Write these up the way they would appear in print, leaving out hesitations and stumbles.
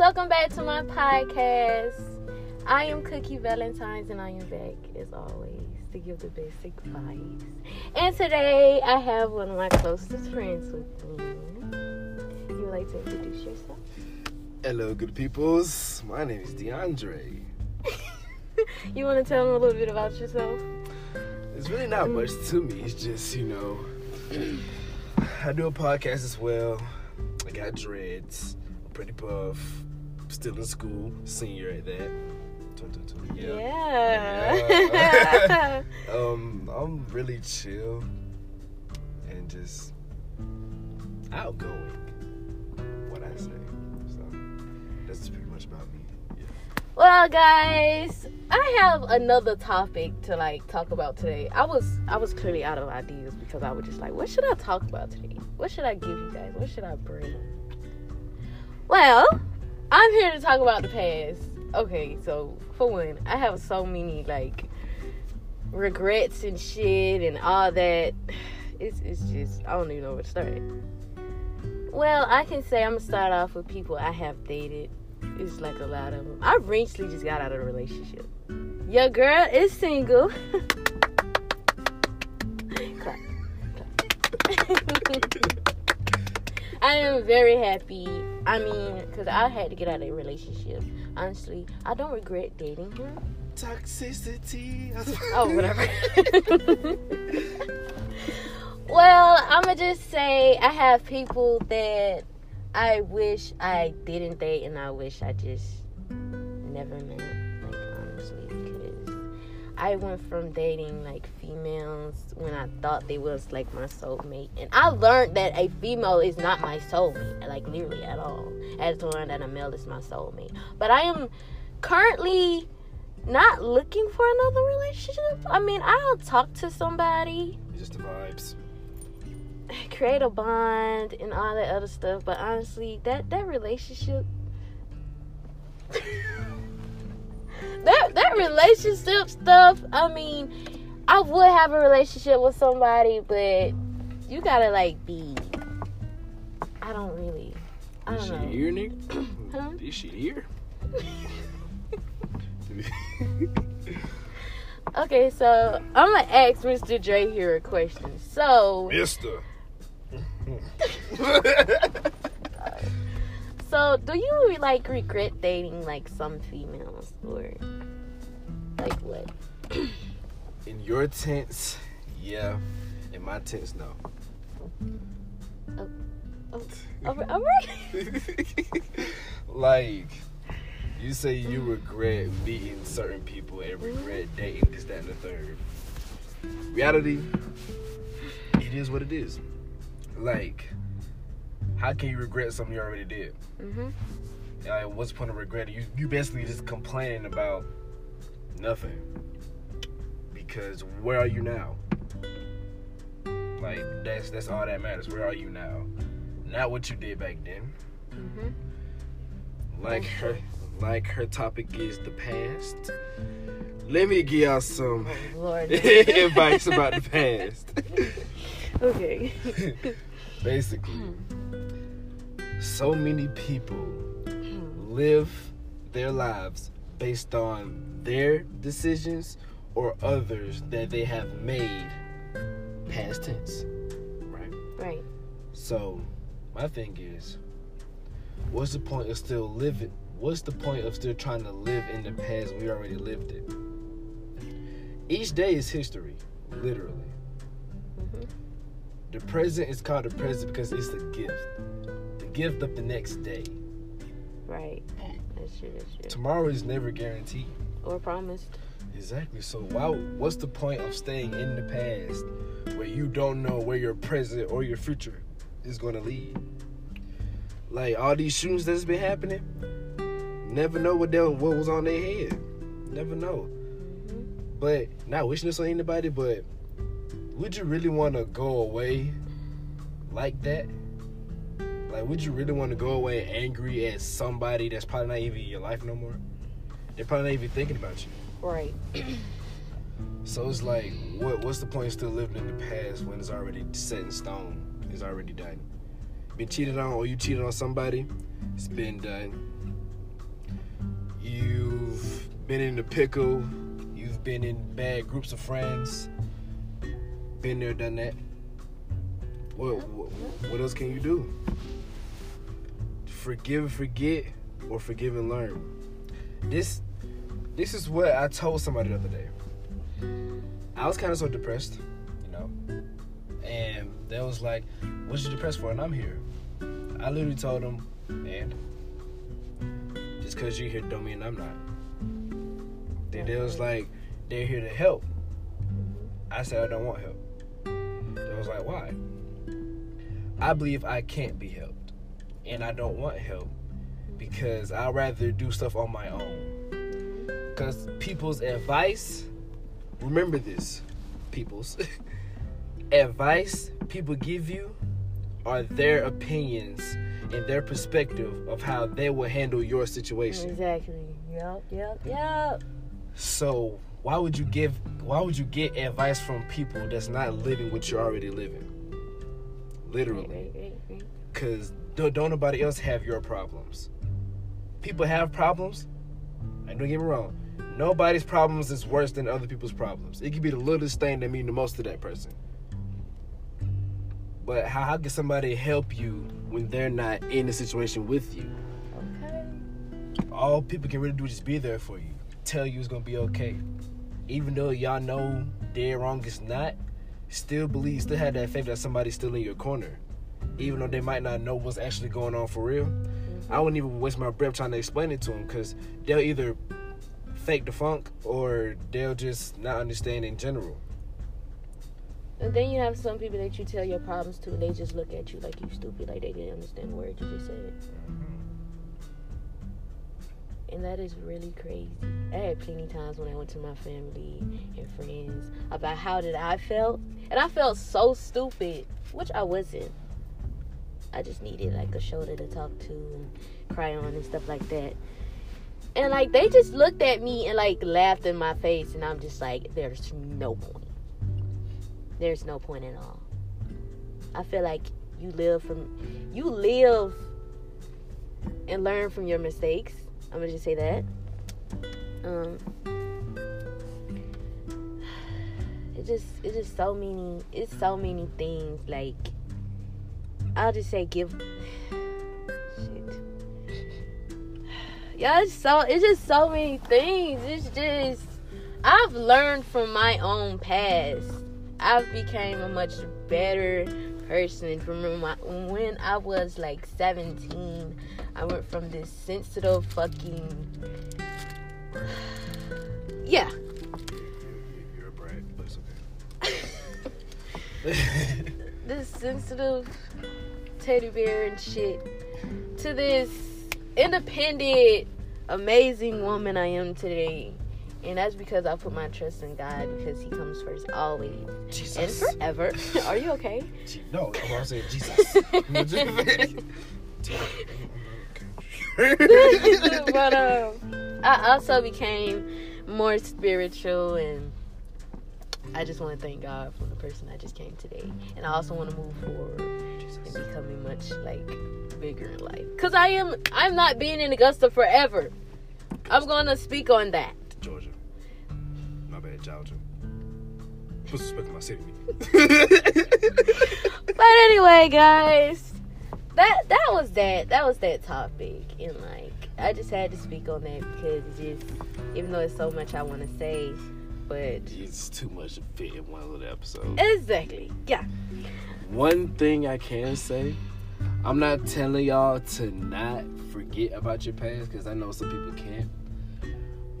Welcome back to my podcast. I am Cookie Valentine's, and I am back, as always, to give the best advice. And today, I have one of my closest friends with me. You would like to introduce yourself? Hello, good peoples. My name is DeAndre. You want to tell them a little bit about yourself? It's really not much to me. It's just, you know, I do a podcast as well. I got dreads. Pretty buff, still in school, senior at that. Yeah. I'm really chill and just outgoing, what I say. So that's pretty much about me. Yeah. Well, guys, I have another topic to talk about today. I was clearly out of ideas because I was just like, what should I talk about today? What should I give you guys? What should I bring? Well, I'm here to talk about the past. Okay, so for one, I have so many regrets and shit and all that. It's just, I don't even know where to start. Well, I can say I'm gonna start off with people I have dated. It's a lot of them. I recently just got out of a relationship. Your girl is single. Clap. Clap. I am very happy. I mean, because I had to get out of that relationship. Honestly, I don't regret dating him. Toxicity. Oh, whatever. Well, I'm going to just say I have people that I wish I didn't date and I wish I just never met. Honestly, because I went from dating, females when I thought they was, my soulmate. And I learned that a female is not my soulmate, literally at all. I had to learn that a male is my soulmate. But I am currently not looking for another relationship. I mean, I'll talk to somebody. Just the vibes. Create a bond and all that other stuff. But honestly, that relationship... that relationship stuff, I mean... I would have a relationship with somebody, but you gotta be. I don't know. Is she here, Nick? Huh? Is she here? Okay, so I'm gonna ask Mr. Dre here a question. So, Mister. So, do you regret dating some females or what? In your tense, yeah. In my tense, no. All right. You say you regret meeting certain people and regret dating this, that, and the third. Reality, it is what it is. How can you regret something you already did? Mm-hmm. What's the point of regretting? You basically just complaining about nothing. Because where are you now? That's all that matters. Where are you now? Not what you did back then. Mm-hmm. Her topic is the past. Let me give y'all some advice about the past. Okay. Basically, so many people live their lives based on their decisions or others that they have made past tense, right? Right. So, my thing is, what's the point of still living? What's the point of still trying to live in the past when we already lived it? Each day is history, literally. Mm-hmm. The present is called the present because it's a gift. The gift of the next day. Right. That's true. Tomorrow is never guaranteed. Or promised. Exactly. So what's the point of staying in the past where you don't know where your present or your future is going to lead? All these shootings that's been happening, never know what was on their head. Never know. Mm-hmm. But not wishing this on anybody, but would you really want to go away like that? Would you really want to go away angry at somebody that's probably not even in your life no more? They're probably not even thinking about you. Right. So it's what's the point of still living in the past when it's already set in stone? It's already done. Been cheated on, or you cheated on somebody, it's been done. been in the pickle, you've been in bad groups of friends, been there, done that. What else can you do? Forgive and forget, or forgive and learn. This is what I told somebody the other day. I was kind of so depressed, you know, and they was like, "What you depressed for?" And I'm here. I literally told them, and just because you're here don't mean I'm not. They was like, they're here to help. I said I don't want help. They was like, why? I believe I can't be helped, and I don't want help because I'd rather do stuff on my own. Because people's advice, remember this, people's advice people give you are their opinions and their perspective of how they will handle your situation. Exactly. Yep. So why would you get advice from people that's not living what you're already living? Literally. Because don't nobody else have your problems. People have problems, and don't get me wrong, nobody's problems is worse than other people's problems. It could be the littlest thing that mean the most to that person. But how can somebody help you when they're not in the situation with you? Okay. All people can really do is just be there for you. Tell you it's going to be okay. Even though y'all know they're wrong, it's not. Still have that faith that somebody's still in your corner. Even though they might not know what's actually going on for real. I wouldn't even waste my breath trying to explain it to them, because they'll either fake the funk, or they'll just not understand in general. And then you have some people that you tell your problems to, and they just look at you like you stupid, like they didn't understand the word you just said. And that is really crazy. I had plenty times when I went to my family and friends about how did I felt, and I felt so stupid, which I wasn't. I just needed like a shoulder to talk to and cry on and stuff like that. And, like, they just looked at me and, like, laughed in my face. And I'm just like, there's no point. There's no point at all. I feel like you live and learn from your mistakes. I'm going to just say that. It's just so many things. Like, I'll just say it's just so many things. It's just, I've learned from my own past. I've became a much better person. From when I was like 17, I went from this sensitive fucking, yeah. You're a brat, but it's okay. This sensitive teddy bear and shit to this independent, amazing woman I am today. And that's because I put my trust in God, because he comes first always. Jesus. And forever. Are you okay? No, I said Jesus. But I also became more spiritual, and I just want to thank God for the person I just came today. And I also want to move forward Jesus. And becoming much like bigger in life, because I'm not being in Augusta forever. I'm gonna speak on that. Georgia. My bad, Georgia. Put respect in my city. But anyway, guys, that was that topic, and like I just had to speak on that, because it's just, even though it's so much I want to say, but it's too much to fit in one little episode. Exactly. Yeah. One thing I can say, I'm not telling y'all to not forget about your past, because I know some people can't.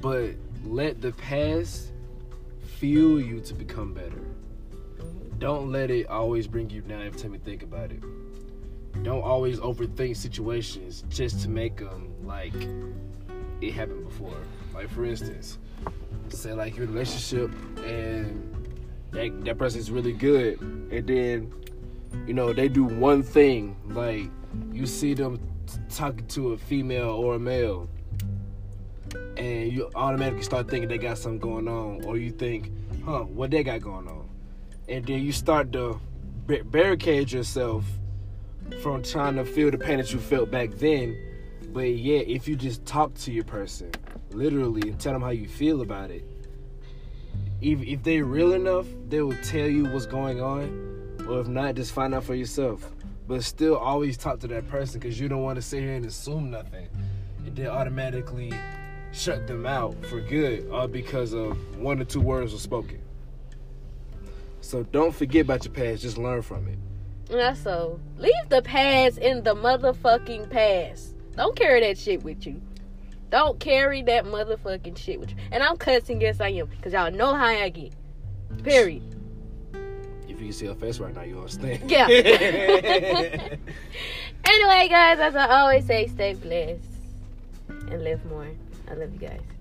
But let the past fuel you to become better. Don't let it always bring you down every time you think about it. Don't always overthink situations just to make them like it happened before. Like, for instance, say like you're in a relationship and that person's really good, and then, you know, they do one thing, like you see them talking to a female or a male, and you automatically start thinking they got something going on, or you think, what they got going on, and then you start to barricade yourself from trying to feel the pain that you felt back then. But yeah, if you just talk to your person, literally, and tell them how you feel about it. If they're real enough, they will tell you what's going on, or if not, just find out for yourself. But still, always talk to that person, because you don't want to sit here and assume nothing, and then automatically shut them out for good, all because of one or two words were spoken. So don't forget about your past, just learn from it. That's so. Leave the past in the motherfucking past. Don't carry that shit with you. Don't carry that motherfucking shit with you. And I'm cussing, yes I am, because y'all know how I get. Period. If you can see her face right now, you understand. Yeah. Anyway, guys, as I always say, stay blessed and live more. I love you guys.